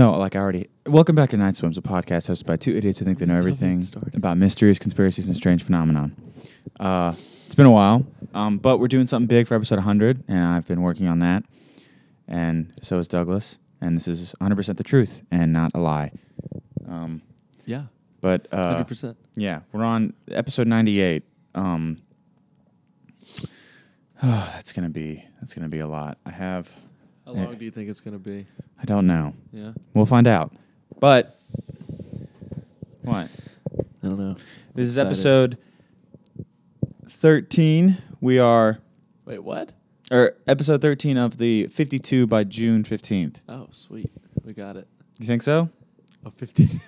No, like I already... Welcome back to Night Swims, a podcast hosted by two idiots who think they know everything about mysteries, conspiracies, and strange phenomenon. It's been a while, but we're doing something big for episode 100, and I've been working on that, and so is Douglas, and this is 100% the truth and not a lie. Yeah. But 100%. Yeah, we're on episode 98. That's gonna be a lot. I have... How long do you think it's going to be? I don't know. Yeah. We'll find out. But, what? I don't know. This is episode 13. We are... Wait, what? Or episode 13 of the 52 by June 15th. Oh, sweet. We got it. You think so? Oh, 52.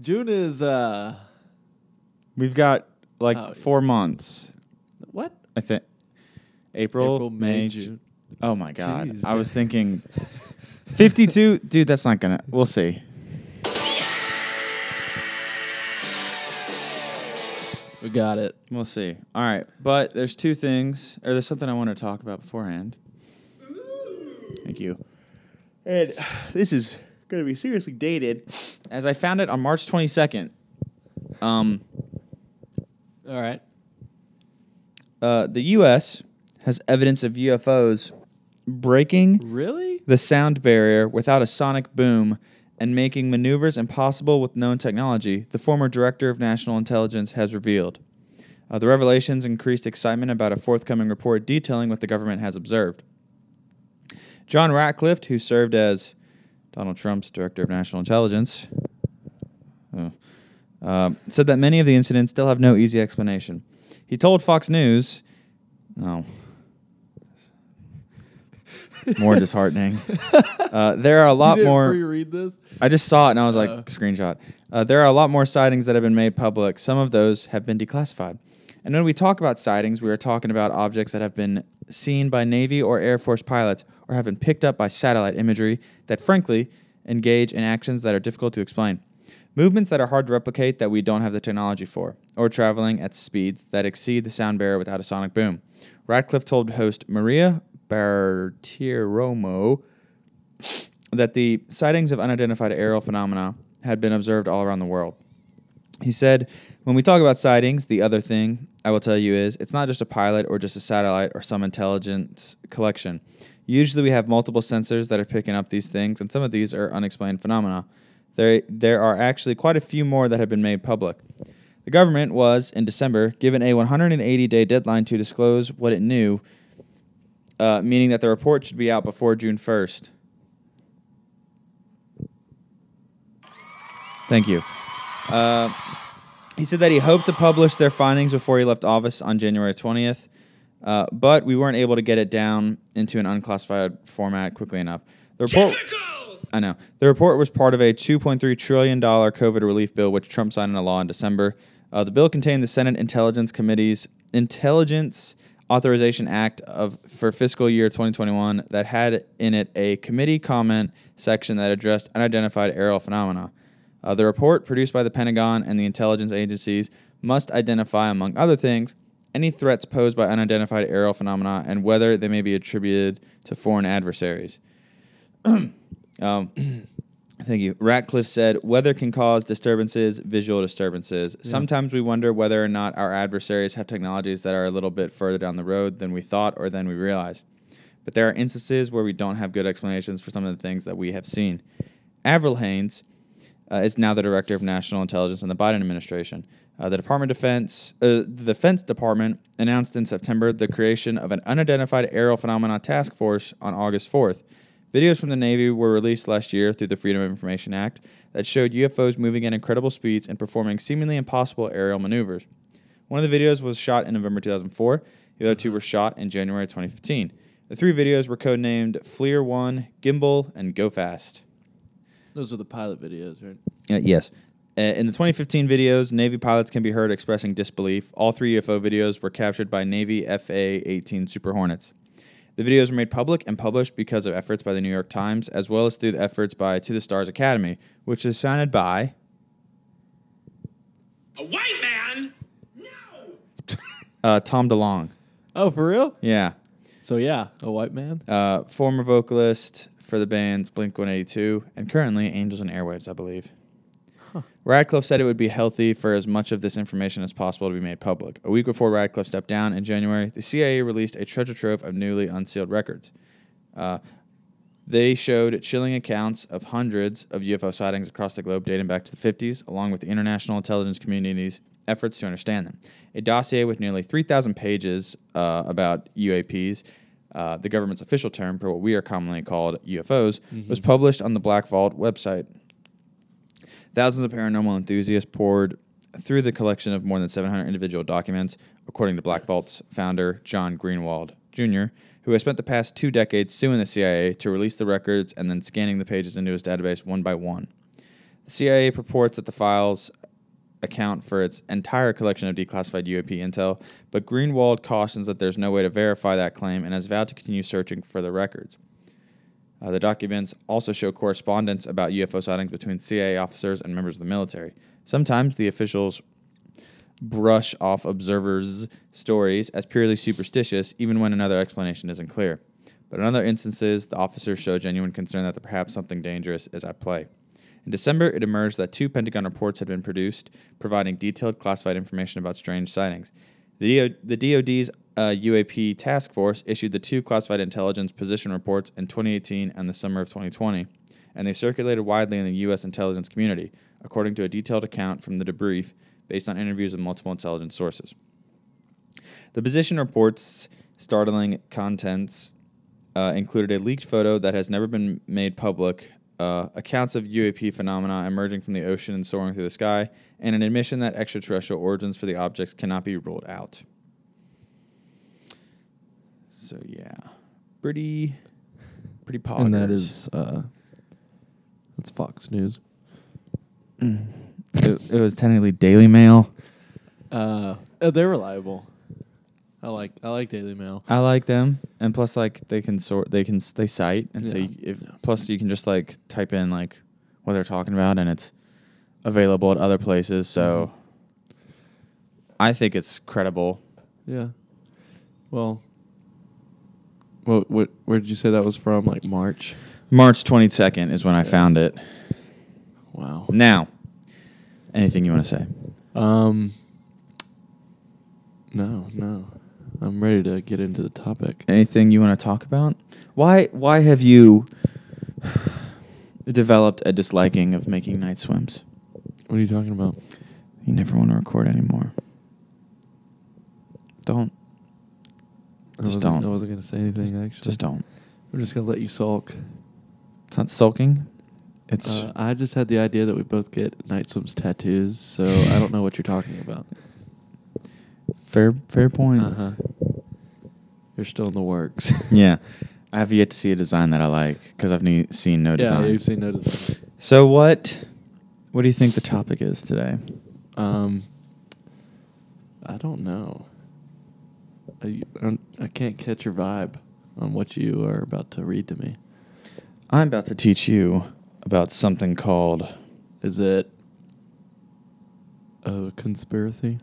June is... We've got like 4 months. What? I think. April, May, June. Oh, my God. Jeez. I was thinking 52. Dude, that's not going to. We'll see. We got it. We'll see. All right. But there's two things. Or there's something I want to talk about beforehand. Thank you. And this is going to be seriously dated, as I found it on March 22nd. All right. The U.S. has evidence of UFOs breaking the sound barrier without a sonic boom and making maneuvers impossible with known technology, the former director of national intelligence has revealed. The revelations increased excitement about a forthcoming report detailing what the government has observed. John Ratcliffe, who served as Donald Trump's director of national intelligence, said that many of the incidents still have no easy explanation. He told Fox News... Oh... More disheartening. There are a lot more. Before you read this? I just saw it and I was like, screenshot. There are a lot more sightings that have been made public. Some of those have been declassified. And when we talk about sightings, we are talking about objects that have been seen by Navy or Air Force pilots or have been picked up by satellite imagery that, frankly, engage in actions that are difficult to explain. Movements that are hard to replicate that we don't have the technology for, or traveling at speeds that exceed the sound barrier without a sonic boom. Ratcliffe told host Maria Bartiromo that the sightings of unidentified aerial phenomena had been observed all around the world. He said, when we talk about sightings, the other thing I will tell you is it's not just a pilot or just a satellite or some intelligence collection. Usually we have multiple sensors that are picking up these things, and some of these are unexplained phenomena. There are actually quite a few more that have been made public. The government was, in December, given a 180-day deadline to disclose what it knew, meaning that the report should be out before June 1st. Thank you. He said that he hoped to publish their findings before he left office on January 20th, but we weren't able to get it down into an unclassified format quickly enough. The report, I know. The report was part of a $2.3 trillion COVID relief bill, which Trump signed into law in December. The bill contained the Senate Intelligence Committee's Intelligence Authorization Act for fiscal year 2021 that had in it a committee comment section that addressed unidentified aerial phenomena. The report produced by the Pentagon and the intelligence agencies must identify, among other things, any threats posed by unidentified aerial phenomena and whether they may be attributed to foreign adversaries. Thank you. Ratcliffe said, weather can cause disturbances, visual disturbances. Yeah. Sometimes we wonder whether or not our adversaries have technologies that are a little bit further down the road than we thought or than we realized. But there are instances where we don't have good explanations for some of the things that we have seen. Avril Haines is now the Director of National Intelligence in the Biden administration. The Defense Department announced in September the creation of an Unidentified Aerial Phenomena Task Force on August 4th. Videos from the Navy were released last year through the Freedom of Information Act that showed UFOs moving at incredible speeds and performing seemingly impossible aerial maneuvers. One of the videos was shot in November 2004. The other two were shot in January 2015. The three videos were codenamed FLIR 1, Gimbal, and Go Fast. Those were the pilot videos, right? Yes. In the 2015 videos, Navy pilots can be heard expressing disbelief. All three UFO videos were captured by Navy FA-18 Super Hornets. The videos were made public and published because of efforts by the New York Times, as well as through the efforts by To the Stars Academy, which is founded by... A white man? No! Tom DeLonge. Oh, for real? Yeah. So yeah, a white man. Former vocalist for the bands Blink-182 and currently Angels and Airwaves, I believe. Huh. Radcliffe said it would be healthy for as much of this information as possible to be made public. A week before Radcliffe stepped down in January, the CIA released a treasure trove of newly unsealed records. They showed chilling accounts of hundreds of UFO sightings across the globe dating back to the 50s, along with the international intelligence community's efforts to understand them. A dossier with nearly 3,000 pages about UAPs, the government's official term for what we are commonly called UFOs, was published on the Black Vault website. Thousands of paranormal enthusiasts poured through the collection of more than 700 individual documents, according to Black Vault's founder, John Greenwald Jr., who has spent the past 2 decades suing the CIA to release the records and then scanning the pages into his database one by one. The CIA purports that the files account for its entire collection of declassified UAP intel, but Greenwald cautions that there's no way to verify that claim and has vowed to continue searching for the records. The documents also show correspondence about UFO sightings between CIA officers and members of the military. Sometimes the officials brush off observers' stories as purely superstitious, even when another explanation isn't clear. But in other instances, the officers show genuine concern that perhaps something dangerous is at play. In December, it emerged that 2 Pentagon reports had been produced, providing detailed classified information about strange sightings. The DOD's UAP task force issued the 2 classified intelligence position reports in 2018 and the summer of 2020, and they circulated widely in the U.S. intelligence community, according to a detailed account from the debrief based on interviews with multiple intelligence sources. The position report's startling contents included a leaked photo that has never been made public, accounts of UAP phenomena emerging from the ocean and soaring through the sky, and an admission that extraterrestrial origins for the objects cannot be ruled out. So, yeah. Pretty poggers. And that is, that's Fox News. It was technically Daily Mail. They're reliable. I like Daily Mail. I like them, and plus they can sort, they cite, and so plus you can just type in what they're talking about, and it's available at other places. So I think it's credible. Yeah. Well, where did you say that was from? March. March 22nd is when I found it. Wow. Now. Anything you want to say? No. I'm ready to get into the topic. Anything you want to talk about? Why have you developed a disliking of making Night Swims? What are you talking about? You never want to record anymore. Don't. I wasn't going to say anything, actually. Just don't. We're just going to let you sulk. It's not sulking. I just had the idea that we both get Night Swim's tattoos, so I don't know what you're talking about. Fair point. Uh-huh. You're still in the works. Yeah. I have yet to see a design that I like, because I've seen no design. Yeah, you've seen no design. So what do you think the topic is today? I don't know. I can't catch your vibe on what you are about to read to me. I'm about to teach you about something called... Is it a conspiracy?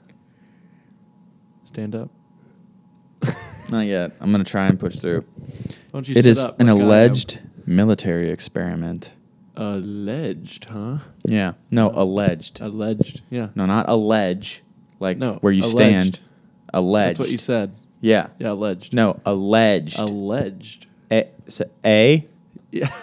Stand up? Not yet. I'm going to try and push through. Why don't you sit up? It is an alleged military experiment. Alleged, huh? Yeah. No, alleged. Alleged, yeah. No, not allege, where you alleged. Stand. Alleged. That's what you said. Yeah. Yeah, alleged. No, alleged. Alleged. A? Yeah.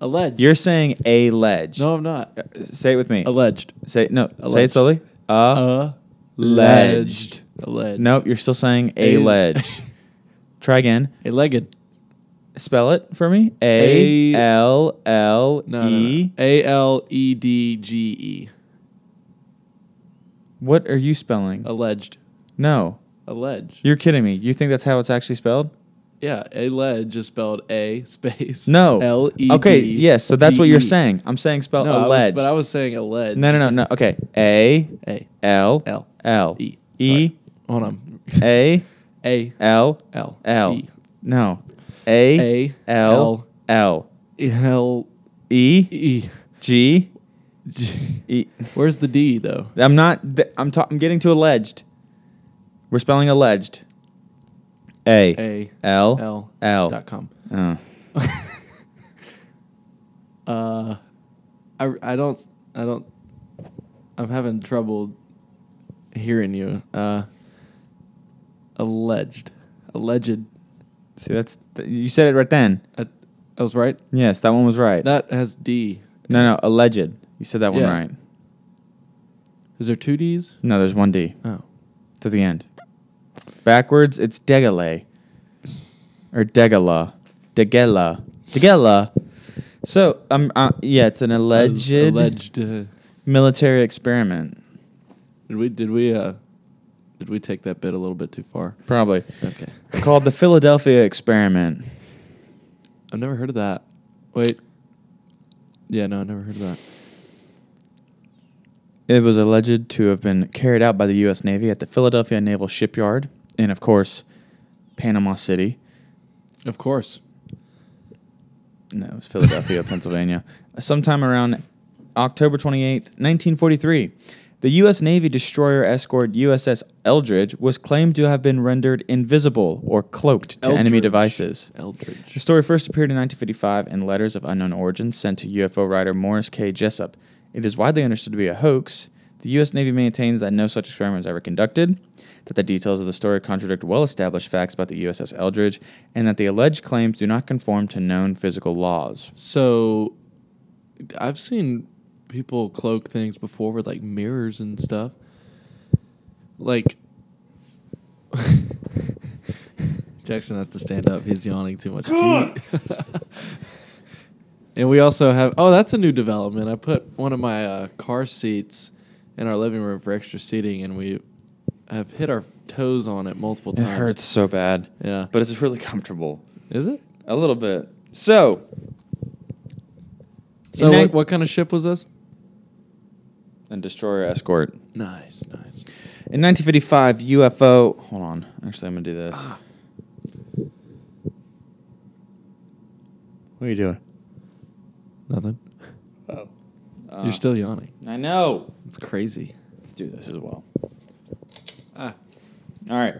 Alleged. You're saying alleged. No, I'm not. Say it with me. Alleged. Say it slowly. Alleged. Alleged. Nope, you're still saying alleged. Try again. A-legged. Spell it for me. A-L-L-E. No. A-L-E-D-G-E. What are you spelling? Alleged. No. Alleged. You're kidding me. You think that's how it's actually spelled? Yeah, alleged is spelled A space. No. L-E-D. Okay, yes, so that's what you're saying. I'm saying spelled alleged. But I was saying alleged. No. Okay. A-L-L-E. E. Hold on. A-L-L-E. No. A-L-L-E. G. E. Where's the D, though? I'm not... I'm getting to alleged. We're spelling alleged. AALL.com. Oh. I'm having trouble hearing you. Alleged. See, you said it right then. I was right? Yes, that one was right. That has D. No, alleged. You said that one right. Is there two D's? No, there's one D. Oh. To the end. Backwards, it's Degele. Or Degela. Degela. So, it's an alleged military experiment. Did we take that bit a little bit too far? Probably. Okay. Called the Philadelphia experiment. I've never heard of that. Wait. Yeah, no, I've never heard of that. It was alleged to have been carried out by the U.S. Navy at the Philadelphia Naval Shipyard and, of course, Panama City. Of course. No, it was Philadelphia, Pennsylvania. Sometime around October 28, 1943. The U.S. Navy destroyer escort USS Eldridge was claimed to have been rendered invisible or cloaked to enemy devices. Eldridge. The story first appeared in 1955 in letters of unknown origin sent to UFO writer Morris K. Jessup. It is widely understood to be a hoax. The U.S. Navy maintains that no such experiment was ever conducted, that the details of the story contradict well-established facts about the USS Eldridge, and that the alleged claims do not conform to known physical laws. So, I've seen people cloak things before with like mirrors and stuff. Like Jackson has to stand up. He's yawning too much. And we also have that's a new development. I put one of my car seats in our living room for extra seating, and we have hit our toes on it multiple times. It hurts so bad. Yeah, but it's really comfortable. Is it? A little bit. So what kind of ship was this? And destroyer escort. Nice. In 1955, UFO... Hold on. Actually, I'm going to do this. What are you doing? Nothing. Oh. You're still yawning. I know. It's crazy. Let's do this as well. All right.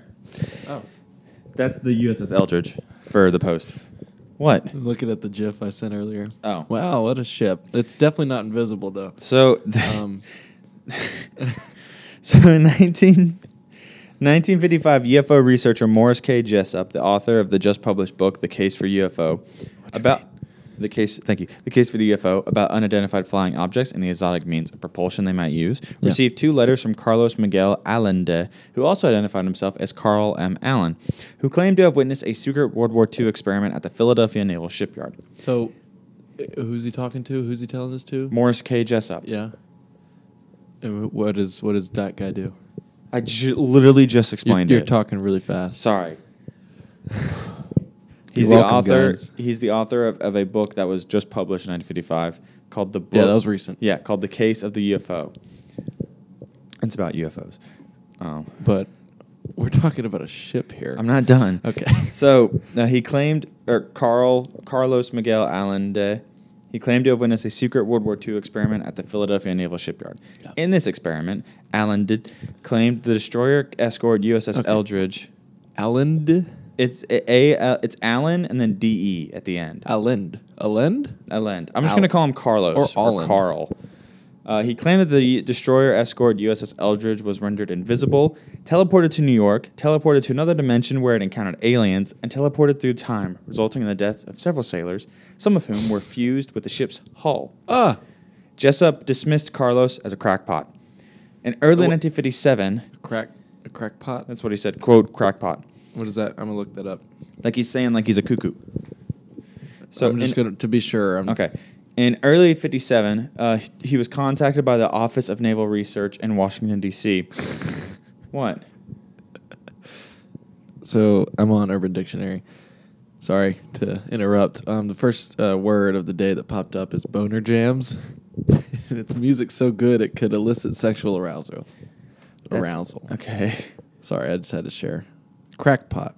Oh. That's the USS Eldridge for the post. What? I'm looking at the GIF I sent earlier. Oh. Wow, what a ship. It's definitely not invisible, though. So, in 1955, UFO researcher Morris K. Jessup, the author of the just-published book, The Case for UFO, The Case for the UFO, about unidentified flying objects and the exotic means of propulsion they might use, received two letters from Carlos Miguel Allende, who also identified himself as Carl M. Allen, who claimed to have witnessed a secret World War II experiment at the Philadelphia Naval Shipyard. So, who's he talking to? Who's he telling this to? Morris K. Jessup. Yeah. And what does that guy do? I literally just explained it. You're talking really fast. Sorry. He's the author of a book that was just published in 1955 called The Book. Yeah, that was recent. Yeah, called The Case of the UFO. It's about UFOs. But we're talking about a ship here. I'm not done. Okay. So he claimed, Carlos Miguel Allende, he claimed to have witnessed a secret World War II experiment at the Philadelphia Naval Shipyard. Yeah. In this experiment, Allende claimed the destroyer escort USS Eldridge. Allende? It's it's Allen and then D-E at the end. Allende. I'm just going to call him Carlos or Carl. He claimed that the destroyer escort USS Eldridge was rendered invisible, teleported to New York, teleported to another dimension where it encountered aliens, and teleported through time, resulting in the deaths of several sailors, some of whom were fused with the ship's hull. Jessup dismissed Carlos as a crackpot. In early 1957... A crackpot? That's what he said. Quote, crackpot. What is that? I'm going to look that up. Like he's saying like he's a cuckoo. So I'm just going to be sure. Okay. In early 1957, he was contacted by the Office of Naval Research in Washington, D.C. What? So I'm on Urban Dictionary. Sorry to interrupt. The first word of the day that popped up is boner jams. It's music so good it could elicit sexual arousal. Okay. Sorry, I just had to share. Crackpot.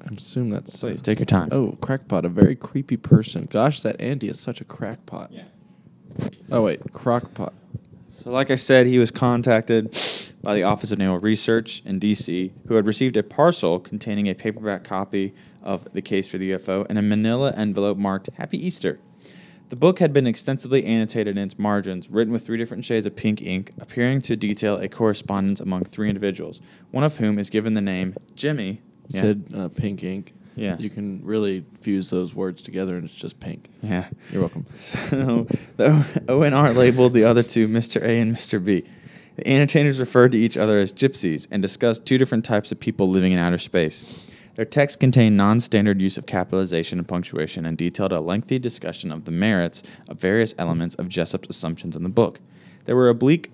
I assume that's... Please, take your time. Oh, crackpot, a very creepy person. Gosh, that Andy is such a crackpot. Yeah. Oh, wait, crockpot. So like I said, he was contacted by the Office of Naval Research in D.C., who had received a parcel containing a paperback copy of The Case for the UFO and a manila envelope marked Happy Easter. The book had been extensively annotated in its margins, written with 3 different shades of pink ink, appearing to detail a correspondence among 3 individuals, one of whom is given the name Jimmy. You said pink ink. Yeah. You can really fuse those words together, and it's just pink. Yeah. You're welcome. So the ONR labeled the other two Mr. A and Mr. B. The annotators referred to each other as gypsies and discussed 2 different types of people living in outer space. Their text contained non-standard use of capitalization and punctuation and detailed a lengthy discussion of the merits of various elements of Jessup's assumptions in the book. There were oblique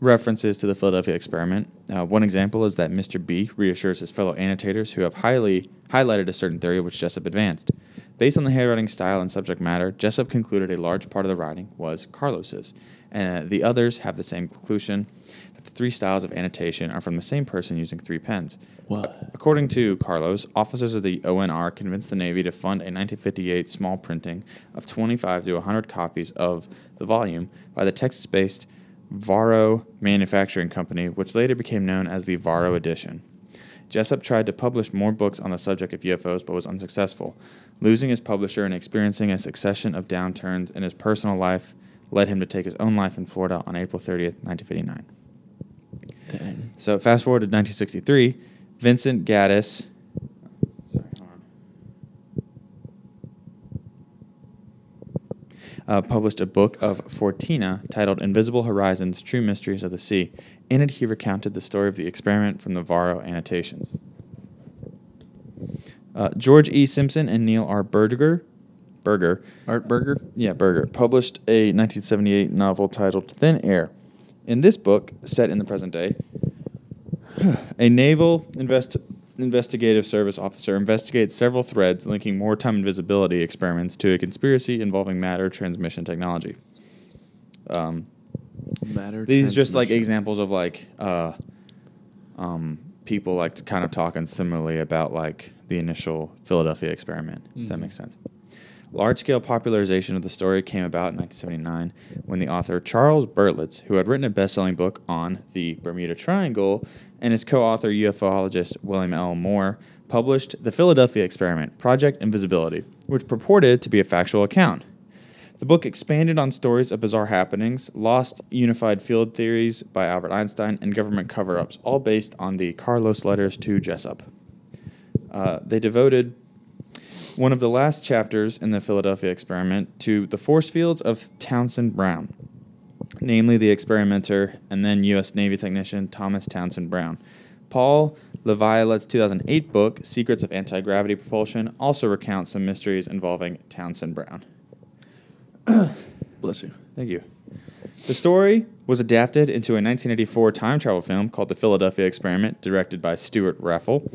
references to the Philadelphia experiment. One example is that Mr. B reassures his fellow annotators who have highlighted a certain theory which Jessup advanced. Based on the handwriting style and subject matter, Jessup concluded a large part of the writing was Carlos's, and the others have the same conclusion that the 3 styles of annotation are from the same person using 3 pens. What? According to Carlos, officers of the ONR convinced the Navy to fund a 1958 small printing of 25 to 100 copies of the volume by the Texas-based Varo Manufacturing Company, which later became known as the Varo Edition. Jessup tried to publish more books on the subject of UFOs but was unsuccessful. Losing his publisher and experiencing a succession of downturns in his personal life led him to take his own life in Florida on April 30th, 1959. Dang. So fast forward to 1963, Vincent Gaddis... published a book of Fortina titled Invisible Horizons, True Mysteries of the Sea. In it, he recounted the story of the experiment from the Varo annotations. George E. Simpson and Neil R. Berger published a 1978 novel titled Thin Air. In this book, set in the present day, a naval investigative service officer investigates several threads linking wartime invisibility experiments to a conspiracy involving matter transmission technology. These are just like examples of like people like to kind of talking similarly about like the initial Philadelphia experiment. Mm-hmm. If that makes sense. Large-scale popularization of the story came about in 1979 when the author Charles Berlitz, who had written a best-selling book on the Bermuda Triangle, and his co-author ufologist William L. Moore, published The Philadelphia Experiment, Project Invisibility, which purported to be a factual account. The book expanded on stories of bizarre happenings, lost unified field theories by Albert Einstein, and government cover-ups, all based on the Carlos letters to Jessup. They devoted one of the last chapters in the Philadelphia experiment to the force fields of Townsend Brown, namely the experimenter and then U.S. Navy technician Thomas Townsend Brown. Paul Leviolet's 2008 book, Secrets of Anti-Gravity Propulsion, also recounts some mysteries involving Townsend Brown. Bless you. Thank you. The story was adapted into a 1984 time travel film called The Philadelphia Experiment, directed by Stuart Raffel.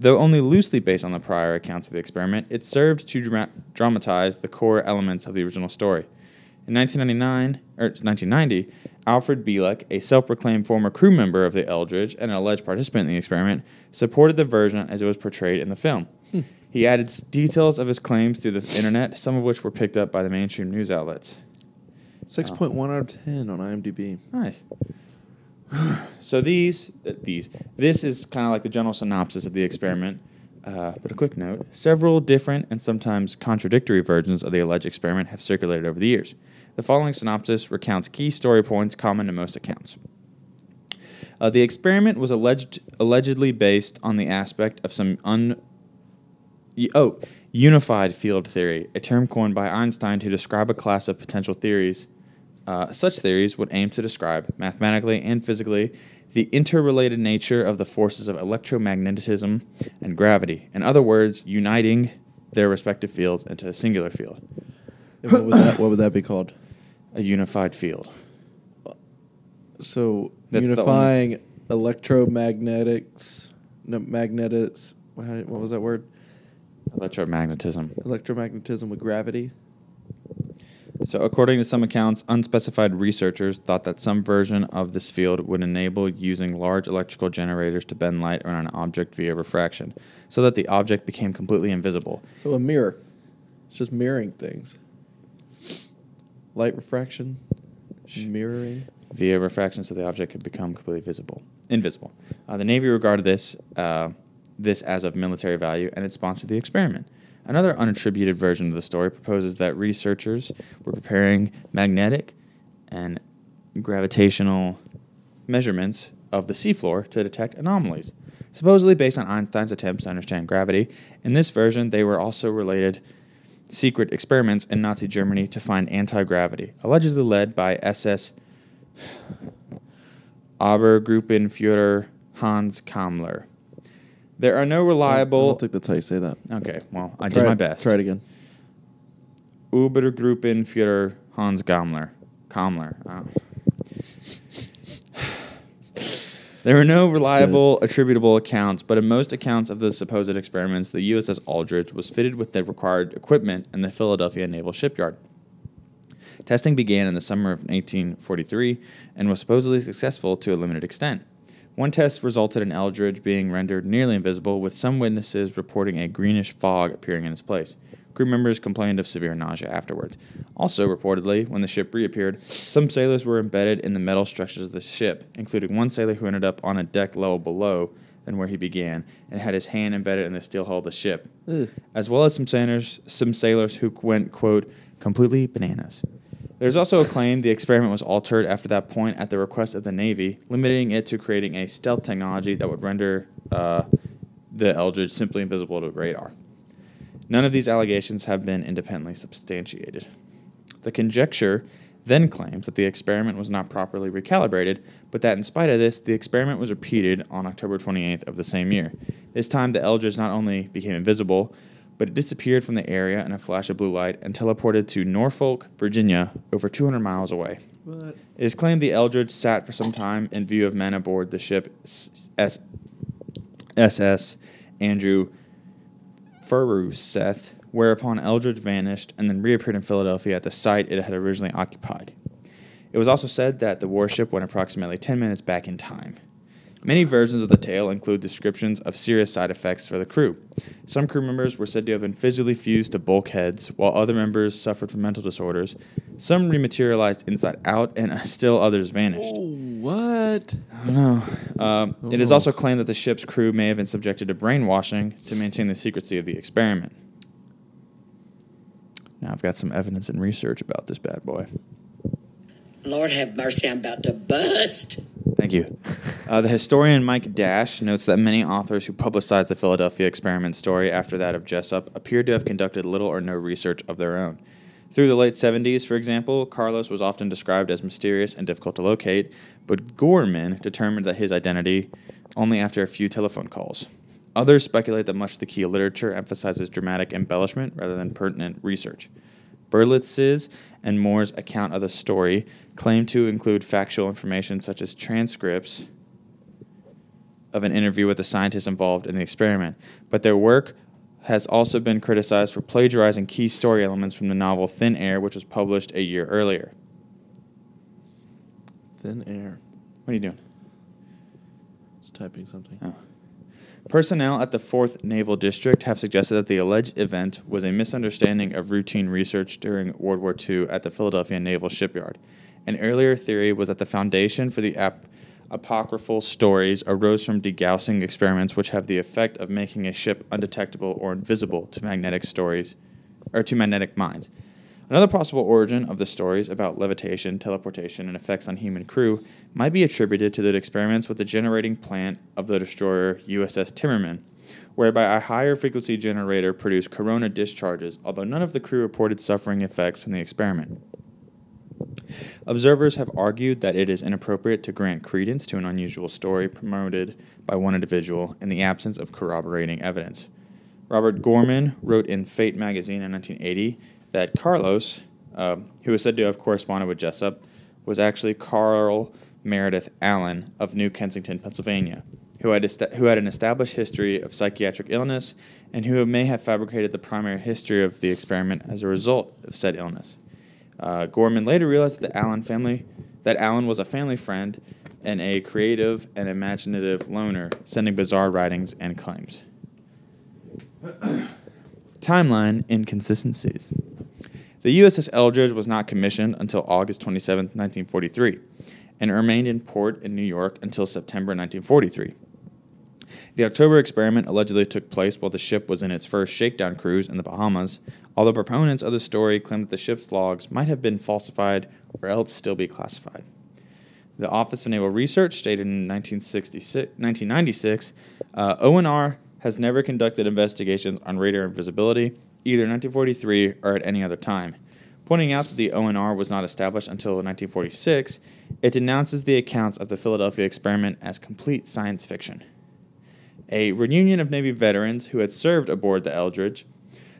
Though only loosely based on the prior accounts of the experiment, it served to dramatize the core elements of the original story. In 1990, Alfred Bielek, a self-proclaimed former crew member of the Eldridge and an alleged participant in the experiment, supported the version as it was portrayed in the film. He added details of his claims through the internet, some of which were picked up by the mainstream news outlets. 6.1 out of 10 on IMDb. Nice. So this is kind of like the general synopsis of the experiment, but a quick note. Several different and sometimes contradictory versions of the alleged experiment have circulated over the years. The following synopsis recounts key story points common to most accounts. The experiment was allegedly based on the aspect of some unified field theory, a term coined by Einstein to describe a class of potential theories. Such theories would aim to describe, mathematically and physically, the interrelated nature of the forces of electromagnetism and gravity. In other words, uniting their respective fields into a singular field. And what would that be called? A unified field. So that's unifying electromagnetics, what was that word? Electromagnetism. Electromagnetism with gravity. So according to some accounts, unspecified researchers thought that some version of this field would enable using large electrical generators to bend light around an object via refraction, so that the object became completely invisible. So a mirror. It's just mirroring things. Light refraction, mirroring. via refraction, so the object could become completely invisible. The Navy regarded this as of military value, and it sponsored the experiment. Another unattributed version of the story proposes that researchers were preparing magnetic and gravitational measurements of the seafloor to detect anomalies, supposedly based on Einstein's attempts to understand gravity. In this version, they were also related secret experiments in Nazi Germany to find anti-gravity, allegedly led by SS Obergruppenführer Hans Kammler. There are no reliable... I don't think that's how you say that. Okay, well, I did my best. Try it again. Obergruppenführer Hans Kammler. There are no reliable attributable accounts, but in most accounts of the supposed experiments, the USS Eldridge was fitted with the required equipment in the Philadelphia Naval Shipyard. Testing began in the summer of 1843 and was supposedly successful to a limited extent. One test resulted in Eldridge being rendered nearly invisible, with some witnesses reporting a greenish fog appearing in its place. Crew members complained of severe nausea afterwards. Also, reportedly, when the ship reappeared, some sailors were embedded in the metal structures of the ship, including one sailor who ended up on a deck level below than where he began, and had his hand embedded in the steel hull of the ship, as well as some sailors who went, quote, completely bananas. There's also a claim the experiment was altered after that point at the request of the Navy, limiting it to creating a stealth technology that would render the Eldridge simply invisible to radar. None of these allegations have been independently substantiated. The conjecture then claims that the experiment was not properly recalibrated, but that in spite of this, the experiment was repeated on October 28th of the same year. This time, the Eldridge not only became invisible, but it disappeared from the area in a flash of blue light and teleported to Norfolk, Virginia, over 200 miles away. What? It is claimed the Eldridge sat for some time in view of men aboard the ship SS Andrew Furuseth, whereupon Eldridge vanished and then reappeared in Philadelphia at the site it had originally occupied. It was also said that the warship went approximately 10 minutes back in time. Many versions of the tale include descriptions of serious side effects for the crew. Some crew members were said to have been physically fused to bulkheads, while other members suffered from mental disorders. Some rematerialized inside out, and still others vanished. Oh, what? I don't know. It is also claimed that the ship's crew may have been subjected to brainwashing to maintain the secrecy of the experiment. Now I've got some evidence and research about this bad boy. Lord have mercy, I'm about to bust. Thank you. The historian Mike Dash notes that many authors who publicized the Philadelphia experiment story after that of Jessup appeared to have conducted little or no research of their own. Through the late 70s, for example, Carlos was often described as mysterious and difficult to locate, but Gorman determined that his identity only after a few telephone calls. Others speculate that much of the key literature emphasizes dramatic embellishment rather than pertinent research. Berlitz's and Moore's account of the story claim to include factual information such as transcripts of an interview with the scientists involved in the experiment, but their work has also been criticized for plagiarizing key story elements from the novel Thin Air, which was published a year earlier. Thin Air. What are you doing? Just typing something. Oh. Personnel at the 4th Naval District have suggested that the alleged event was a misunderstanding of routine research during World War II at the Philadelphia Naval Shipyard. An earlier theory was that the foundation for the apocryphal stories arose from degaussing experiments, which have the effect of making a ship undetectable or invisible to magnetic minds. Another possible origin of the stories about levitation, teleportation, and effects on human crew might be attributed to the experiments with the generating plant of the destroyer USS Timmerman, whereby a higher frequency generator produced corona discharges, although none of the crew reported suffering effects from the experiment. Observers have argued that it is inappropriate to grant credence to an unusual story promoted by one individual in the absence of corroborating evidence. Robert Gorman wrote in Fate magazine in 1980 that Carlos, who is said to have corresponded with Jessup, was actually Carl Meredith Allen of New Kensington, Pennsylvania, who had an established history of psychiatric illness and who may have fabricated the primary history of the experiment as a result of said illness. Gorman later realized that Allen was a family friend and a creative and imaginative loner, sending bizarre writings and claims. Timeline inconsistencies. The USS Eldridge was not commissioned until August 27, 1943. and remained in port in New York until September 1943. The October experiment allegedly took place while the ship was in its first shakedown cruise in the Bahamas, although proponents of the story claim that the ship's logs might have been falsified or else still be classified. The Office of Naval Research stated in 1996, ONR has never conducted investigations on radar invisibility, either in 1943 or at any other time. Pointing out that the ONR was not established until 1946, it denounces the accounts of the Philadelphia experiment as complete science fiction. A reunion of Navy veterans who had served aboard the Eldridge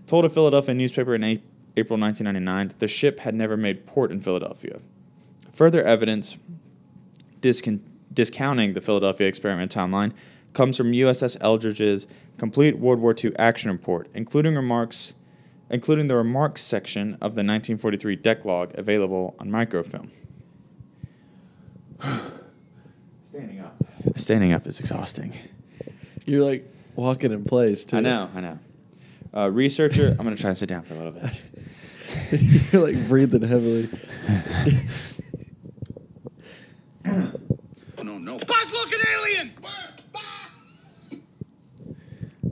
told a Philadelphia newspaper in April 1999 that the ship had never made port in Philadelphia. Further evidence discounting the Philadelphia experiment timeline comes from USS Eldridge's complete World War II action report, including the remarks section of the 1943 decalogue available on microfilm. Standing up is exhausting. You're like walking in place, too. I know. Researcher, I'm going to try and sit down for a little bit. You're like breathing heavily. No. Boss-looking alien!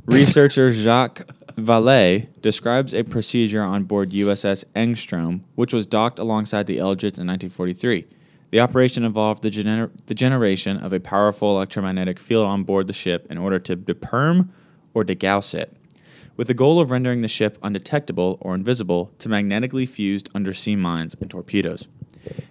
Researcher Jacques Vallée describes a procedure on board USS Engstrom, which was docked alongside the Eldridge in 1943. The operation involved the generation of a powerful electromagnetic field on board the ship in order to deperm or degauss it, with the goal of rendering the ship undetectable or invisible to magnetically fused undersea mines and torpedoes.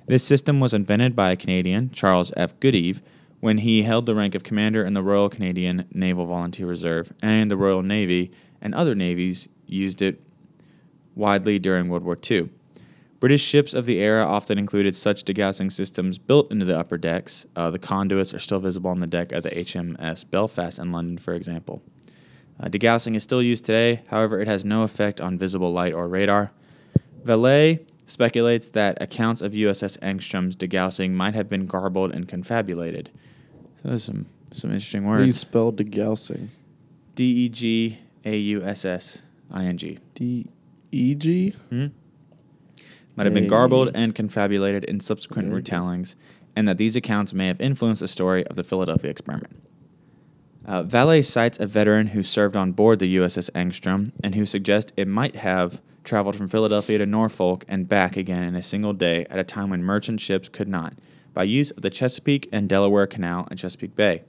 This system was invented by a Canadian, Charles F. Goodeve, when he held the rank of commander in the Royal Canadian Naval Volunteer Reserve, and the Royal Navy and other navies used it widely during World War II. British ships of the era often included such degaussing systems built into the upper decks. The conduits are still visible on the deck of the HMS Belfast in London, for example. Degaussing is still used today, however, it has no effect on visible light or radar. Vallée speculates that accounts of USS Engstrom's degaussing might have been garbled and confabulated. So those are some interesting words. How do you spell degaussing? D-E-G-A-U-S-S-I-N-G. D-E-G? Mm-hmm. Might have been garbled and confabulated in subsequent retellings, and that these accounts may have influenced the story of the Philadelphia experiment. Vallée cites a veteran who served on board the USS Engstrom and who suggests it might have traveled from Philadelphia to Norfolk and back again in a single day at a time when merchant ships could not, by use of the Chesapeake and Delaware Canal and Chesapeake Bay,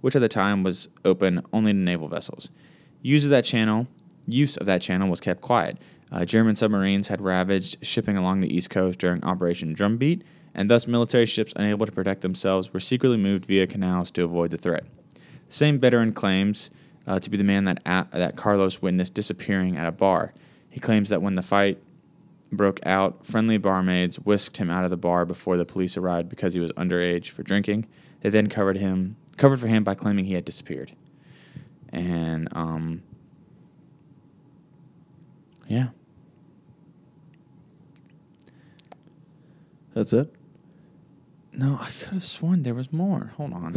which at the time was open only to naval vessels. Use of that channel was kept quiet. German submarines had ravaged shipping along the East Coast during Operation Drumbeat, and thus military ships unable to protect themselves were secretly moved via canals to avoid the threat. The same veteran claims to be the man that Carlos witnessed disappearing at a bar. He claims that when the fight broke out, friendly barmaids whisked him out of the bar before the police arrived because he was underage for drinking. They then covered for him by claiming he had disappeared. And, yeah. That's it? No, I could have sworn there was more. Hold on.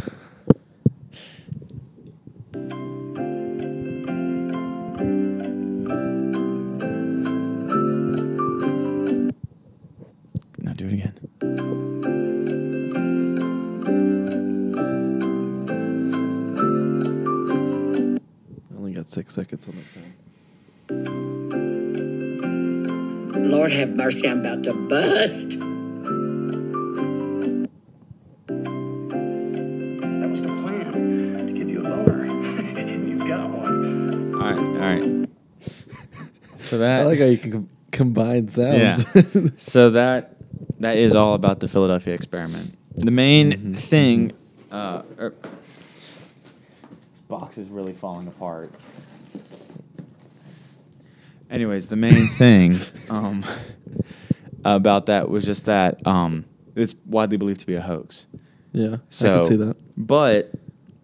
Now do it again. I only got 6 seconds on that sound. Lord have mercy, I'm about to bust. That was the plan, to give you a boner. And you've got one. All right. So that... I like how you can combine sounds. Yeah. So that is all about the Philadelphia experiment. The main thing... this box is really falling apart. Anyways, the main thing about that was just that it's widely believed to be a hoax. Yeah, so, I can see that. But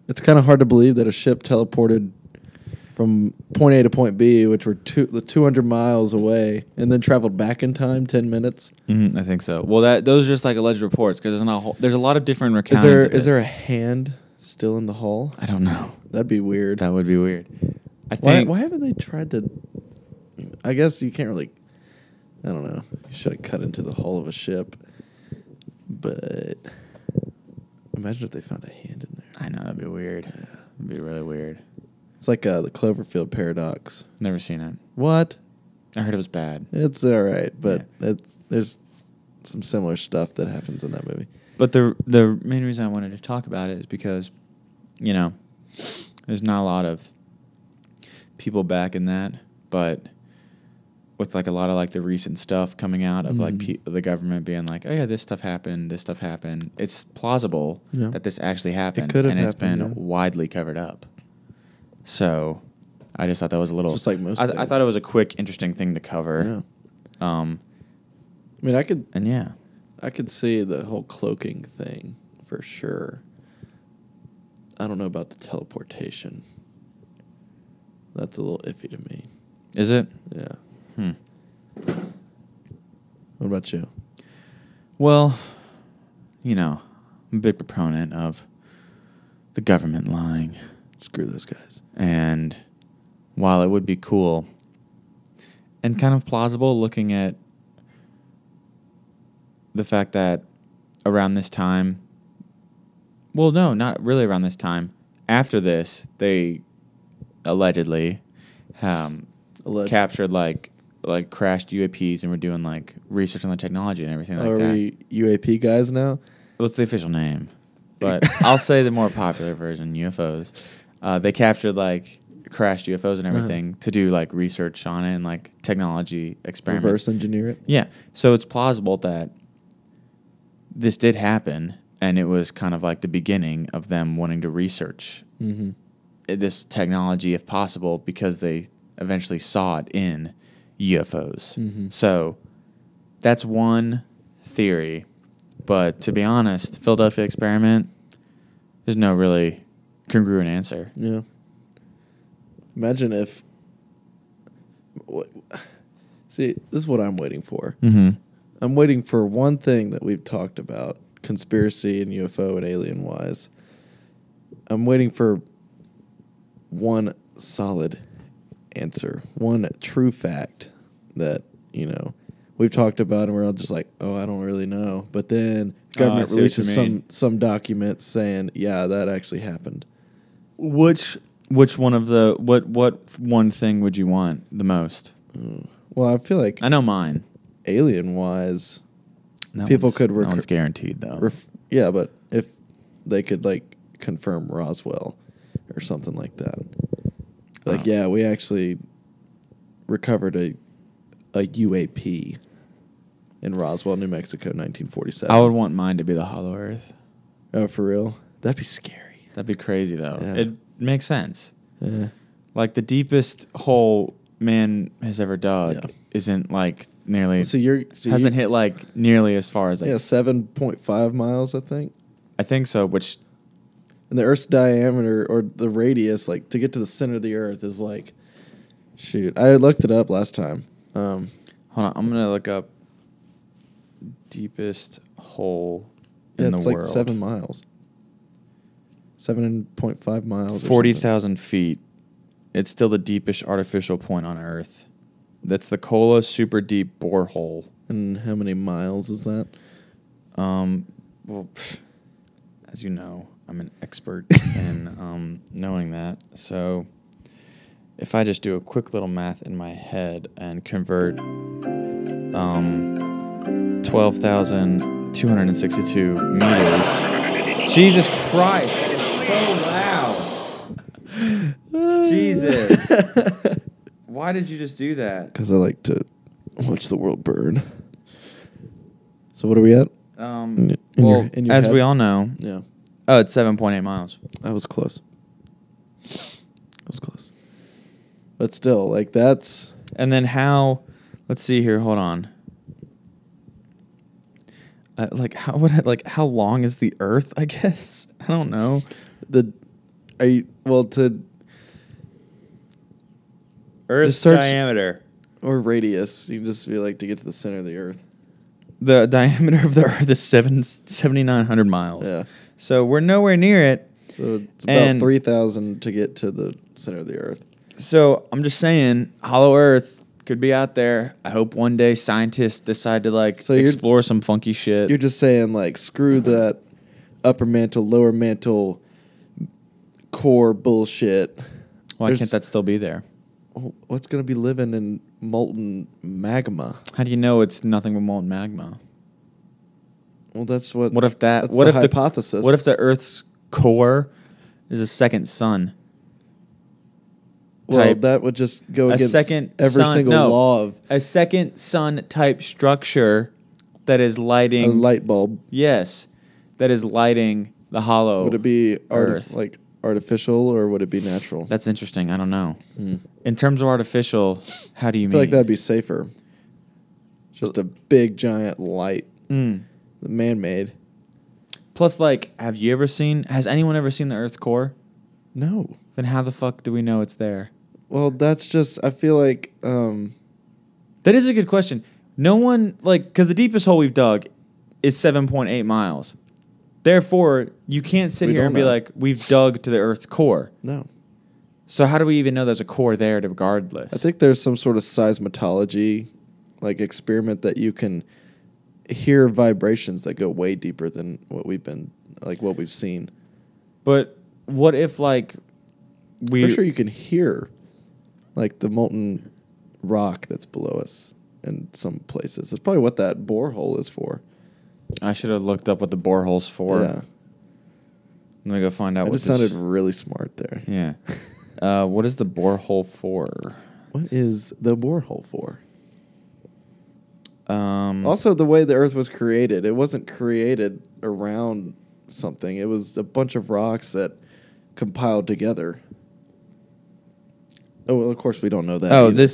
it's kind of hard to believe that a ship teleported from point A to point B, which were 200 miles away, and then traveled back in time 10 minutes. Mm-hmm, I think so. Well, those are just like alleged reports because there's a lot of different recounts. Is there a hand still in the hull? I don't know. That'd be weird. That would be weird. Why haven't they tried to... I guess you can't really... I don't know. You shouldn't cut into the hull of a ship. But... Imagine if they found a hand in there. I know, that'd be weird. Yeah. It'd be really weird. It's like the Cloverfield paradox. Never seen it. What? I heard it was bad. It's all right, but yeah. There's some similar stuff that happens in that movie. But the main reason I wanted to talk about it is because, you know, there's not a lot of people back in that, but with like a lot of like the recent stuff coming out of like the government being like, oh yeah, this stuff happened. It's plausible that this actually happened. It could have happened. And it's been widely covered up. So I just thought that was a little... Just like most I thought it was a quick, interesting thing to cover. Yeah. I mean, I could... And yeah. I could see the whole cloaking thing for sure. I don't know about the teleportation. That's a little iffy to me. Is it? Yeah. What about you? Well, you know, I'm a big proponent of the government lying. Screw those guys. And while it would be cool and kind of plausible looking at the fact that around this time, well, no, not really around this time. After this, they allegedly captured like crashed UAPs and were doing like research on the technology and everything like that. Are we UAP guys now? What's the official name? But I'll say the more popular version, UFOs. They captured like crashed UFOs and everything to do like research on it and like technology experiments. Reverse engineer it? Yeah. So it's plausible that this did happen, and it was kind of like the beginning of them wanting to research this technology, if possible, because they eventually saw it in UFOs. So that's one theory. But to be honest, Philadelphia experiment, there's no really congruent answer. Yeah. Imagine if... See, this is what I'm waiting for. I'm waiting for one thing that we've talked about, conspiracy and UFO and alien-wise. I'm waiting for one solid answer, one true fact that, you know, we've talked about and we're all just like, oh, I don't really know. But then the government releases some documents saying, yeah, that actually happened. Which one of the, what one thing would you want the most? Well, I feel like... I know mine. Alien-wise, people could... No one's guaranteed, though. Yeah, but if they could, like, confirm Roswell or something like that. Like, yeah, we actually recovered a UAP in Roswell, New Mexico, 1947. I would want mine to be the Hollow Earth. Oh, for real? That'd be scary. That'd be crazy, though. Yeah. It makes sense. Yeah. Like, the deepest hole man has ever dug isn't, like... Nearly hasn't hit like nearly as far as like 7.5 miles I think so, which and the Earth's diameter or the radius like to get to the center of the Earth is like shoot. I looked it up last time. Hold on, I'm gonna look up deepest hole in the world. It's like 7 miles, 7.5 miles, 40,000 feet. It's still the deepest artificial point on Earth. That's the Kola Super Deep Borehole. And how many miles is that? Well, as you know, I'm an expert in knowing that. So if I just do a quick little math in my head and convert 12,262 meters. Jesus Christ, that is so loud. Jesus. Why did you just do that? Because I like to watch the world burn. So what are we at? In your as head? We all know. Yeah. Oh, it's 7.8 miles. That was close. But still, like that's... And then how... Let's see here. Hold on. How long is the Earth, I guess? I don't know. Earth's diameter. Or radius. You can just be like to get to the center of the Earth. The diameter of the Earth is 7,900 miles. Yeah. So we're nowhere near it. So it's about 3,000 to get to the center of the Earth. So I'm just saying, Hollow Earth could be out there. I hope one day scientists decide to explore some funky shit. You're just saying screw that upper mantle, lower mantle, core bullshit. Why can't that still be there? What's going to be living in molten magma? How do you know it's nothing but molten magma? Well, that's what. What if that? That's what the hypothesis? What if the Earth's core is a second sun? Well, that would just go against every single law of a second sun type structure that is lighting a light bulb. Yes, that is lighting the hollow. Would it be Earth? Like artificial, or would it be natural? That's interesting. I don't know. In terms of artificial, how do you mean? I feel like that'd be safer. Just a big giant light, man-made. Plus, like, have you ever seen? Has anyone ever seen the Earth's core? No. Then how the fuck do we know it's there? Well, that's just, I feel like... that is a good question. No one, like, because the deepest hole we've dug is 7.8 miles. Therefore, you can't sit here and be like, we've dug to the Earth's core. No. So how do we even know there's a core there regardless? I think there's some sort of seismology, like, experiment that you can hear vibrations that go way deeper than what we've been, like, what we've seen. But what if, like... I'm sure you can hear, like, the molten rock that's below us in some places. That's probably what that borehole is for. I should have looked up what the borehole's for. Yeah. I'm going to go find out. Sounded really smart there. Yeah. What is the borehole for? What is the borehole for? Also, the way the Earth was created, it wasn't created around something. It was a bunch of rocks that compiled together. Oh, well, of course we don't know that. Oh, either.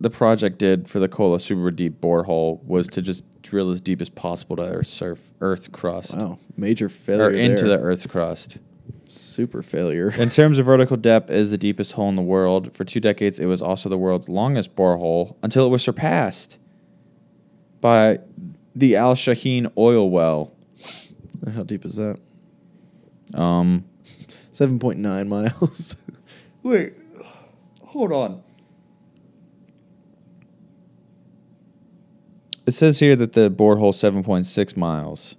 The project did for the Kola Super Deep Borehole was to just drill as deep as possible to Earth's crust. Wow, major failure into the Earth's crust. Super failure. In terms of vertical depth, it is the deepest hole in the world. For 2 decades, it was also the world's longest borehole until it was surpassed by the Al Shaheen oil well. How deep is that? 7.9 miles. Wait, hold on. It says here that the borehole 7.6 miles,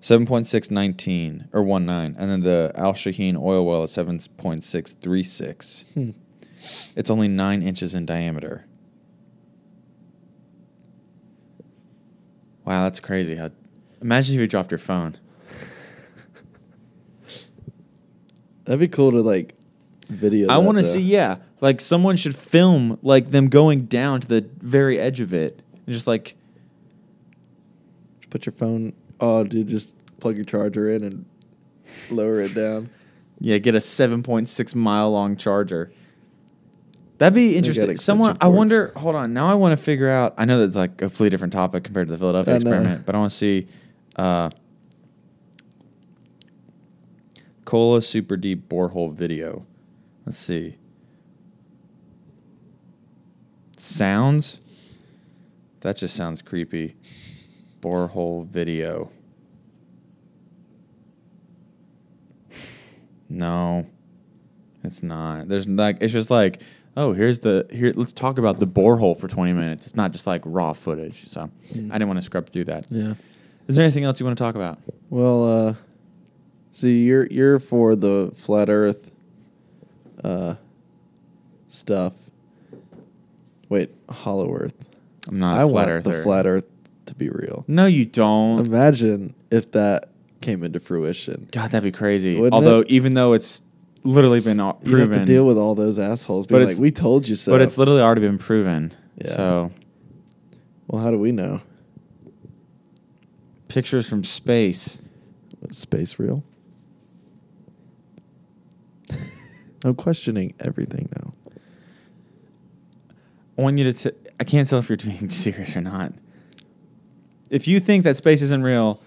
7.619 or 19, and then the Al Shaheen oil well is 7.636. It's only 9 inches in diameter. Wow, that's crazy. Imagine if you dropped your phone. That'd be cool to, like, video. I want to see, yeah. Like, someone should film, like, them going down to the very edge of it. And just, like... Put your phone... Oh, dude, just plug your charger in and lower it down. Yeah, get a 7.6-mile-long charger. That'd be interesting. I wonder... Hold on. Now I want to figure out... I know that's, like, a completely different topic compared to the Philadelphia experiment, but I want to see... Kola Super Deep Borehole video. Let's see. Sounds? That just sounds creepy. Borehole video. No. It's not. There's like it's just like, oh, let's talk about the borehole for 20 minutes. It's not just like raw footage. So I didn't want to scrub through that. Yeah. Is there anything else you want to talk about? Well, so you're for the flat Earth stuff. Wait, hollow Earth. I'm not a flat Earther. I want the flat Earth to be real. No, you don't. Imagine if that came into fruition. God, that'd be crazy. Wouldn't it? Even though it's literally been proven, you have to deal with all those assholes. Being like, we told you so. But it's literally already been proven. Yeah. So, well, how do we know? Pictures from space. Is space real? I'm questioning everything now. I want you to... I can't tell if you're being serious or not. If you think that space isn't real,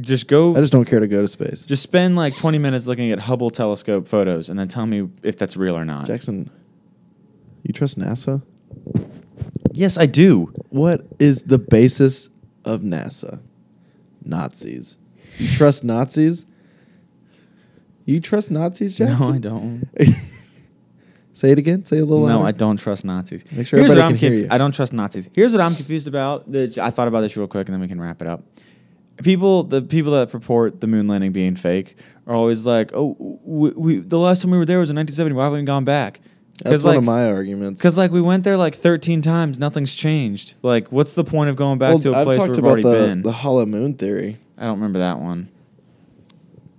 just go... I just don't care to go to space. Just spend like 20 minutes looking at Hubble telescope photos and then tell me if that's real or not. Jackson, you trust NASA? Yes, I do. What is the basis of NASA? Nazis. You trust Nazis? You trust Nazis, Jackson? No, I don't. Say it again. Say it a little louder. No, I don't trust Nazis. Make sure everybody can hear you. I don't trust Nazis. Here's what I'm confused about. I thought about this real quick, and then we can wrap it up. The people that purport the moon landing being fake are always like, oh, the last time we were there was in 1970. Why haven't we gone back? That's one of my arguments. Because we went there 13 times. Nothing's changed. What's the point of going back to a place where we've already been? The hollow moon theory. I don't remember that one.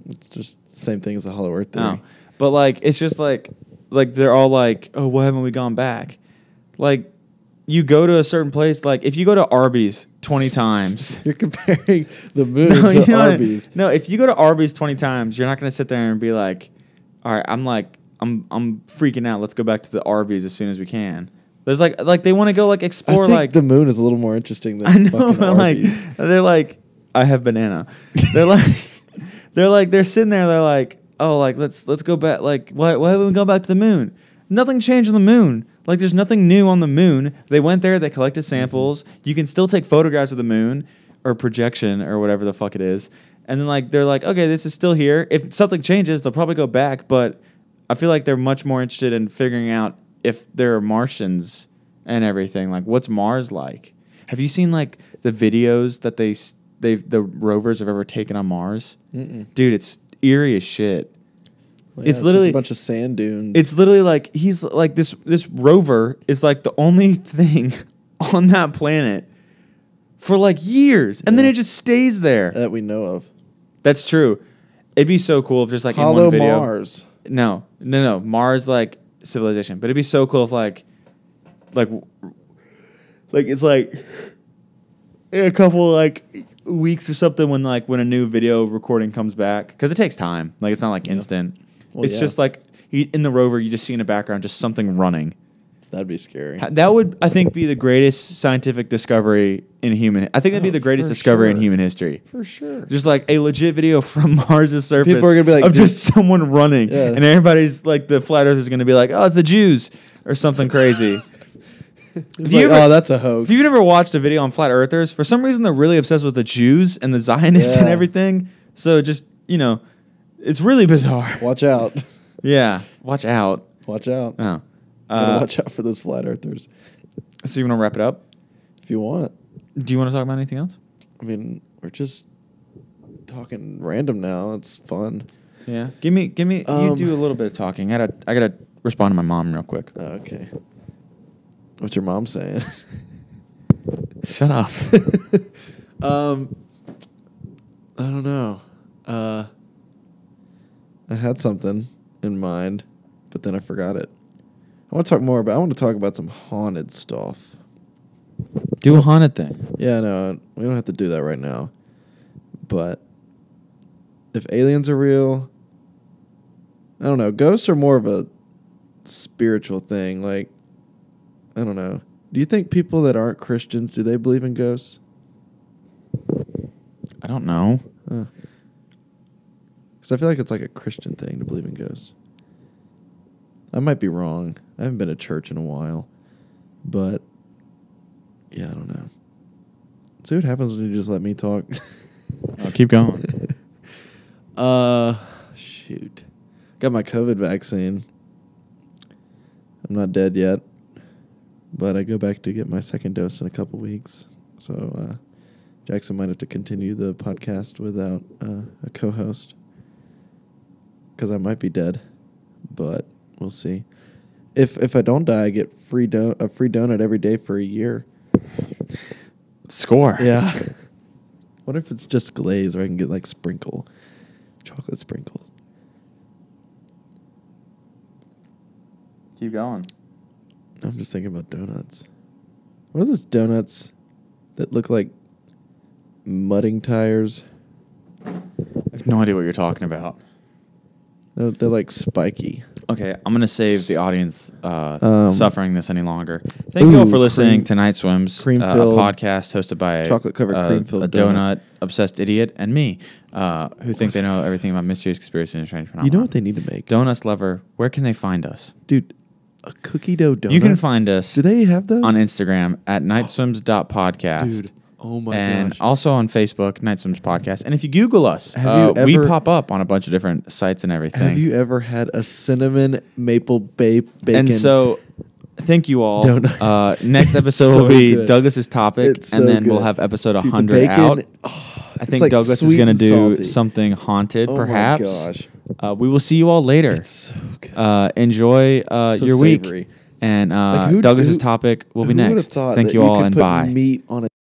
It's just the same thing as the hollow earth theory. No. But it's just like they're all like, oh, why haven't we gone back? You go to a certain place, if you go to Arby's 20 times. You're comparing the moon to Arby's. No, if you go to Arby's 20 times, you're not going to sit there and be like, all right, I'm freaking out. Let's go back to the Arby's as soon as we can. There's they want to go explore. I think the moon is a little more interesting than fucking Arby's. They're like, I have banana. They're sitting there. They're like, oh, let's go back. Why haven't we gone back to the moon? Nothing changed on the moon. There's nothing new on the moon. They went there. They collected samples. You can still take photographs of the moon or projection or whatever the fuck it is. And then, they're like, okay, this is still here. If something changes, they'll probably go back. But I feel like they're much more interested in figuring out if there are Martians and everything. What's Mars like? Have you seen, the videos that the rovers have ever taken on Mars? Mm-mm. Dude, it's eerie as shit. Well, yeah, it's literally just a bunch of sand dunes. It's literally he's this rover is the only thing on that planet for years, and then it just stays there that we know of. That's true. It'd be so cool if just hollow in one video. Mars. No, Mars civilization, but it'd be so cool if it's a couple weeks or something when a new video recording comes back, because it takes time. It's not instant. Well, it's just in the rover, you just see in the background just something running. That'd be scary. That would, I think, be the greatest scientific discovery in human... I think that'd be the greatest discovery in human history. For sure. Just a legit video from Mars' surface. People are going to be like... Of just someone running. Yeah. And everybody's the flat earthers is going to be like, oh, it's the Jews or something crazy. That's a hoax. If you've never watched a video on flat earthers, for some reason they're really obsessed with the Jews and the Zionists and everything. So just, it's really bizarre. Watch out. Yeah. Watch out. Watch out. Oh. Watch out for those flat earthers. So you want to wrap it up? If you want. Do you want to talk about anything else? I mean, we're just talking random now. It's fun. Yeah. Give me you do a little bit of talking. I gotta respond to my mom real quick. Okay. What's your mom saying? Shut up. I don't know. I had something in mind, but then I forgot it. I want to talk about some haunted stuff. Do a haunted thing. Yeah, no, we don't have to do that right now. But if aliens are real, I don't know. Ghosts are more of a spiritual thing. I don't know. Do you think people that aren't Christians, do they believe in ghosts? I don't know. Because I feel like it's a Christian thing to believe in ghosts. I might be wrong. I haven't been to church in a while. But, yeah, I don't know. See what happens when you just let me talk. I'll keep going. Shoot. Got my COVID vaccine. I'm not dead yet. But I go back to get my second dose in a couple weeks. So Jackson might have to continue the podcast without a co-host. Because I might be dead. But... we'll see. If I don't die, I get a free donut every day for a year. Score. Yeah. What if it's just glaze, or I can get chocolate sprinkles? Keep going. I'm just thinking about donuts. What are those donuts that look like mudding tires? I have no idea what you're talking about. They're spiky. Okay, I'm going to save the audience suffering this any longer. Thank you all for listening to Night Swims, a podcast hosted by chocolate-covered cream-filled donut obsessed idiot and me, who think they know everything about mysterious conspiracy and strange phenomena. You know what they need to make? Donuts lover, where can they find us? Dude, a cookie dough donut? You can find us. Do they have those? On Instagram at nightswims.podcast. Dude. Oh my gosh. And also on Facebook, Night Swims Podcast. And if you Google us, we pop up on a bunch of different sites and everything. Have you ever had a cinnamon maple bacon? And so, thank you all. Next episode will be Douglas's topic, and then we'll have episode 100 out. I think like Douglas is going to do something haunted, perhaps. Oh, my gosh. We will see you all later. It's so good. Enjoy so your savory week. And like Douglas's topic will be next. Thank you all, and bye. Meat on a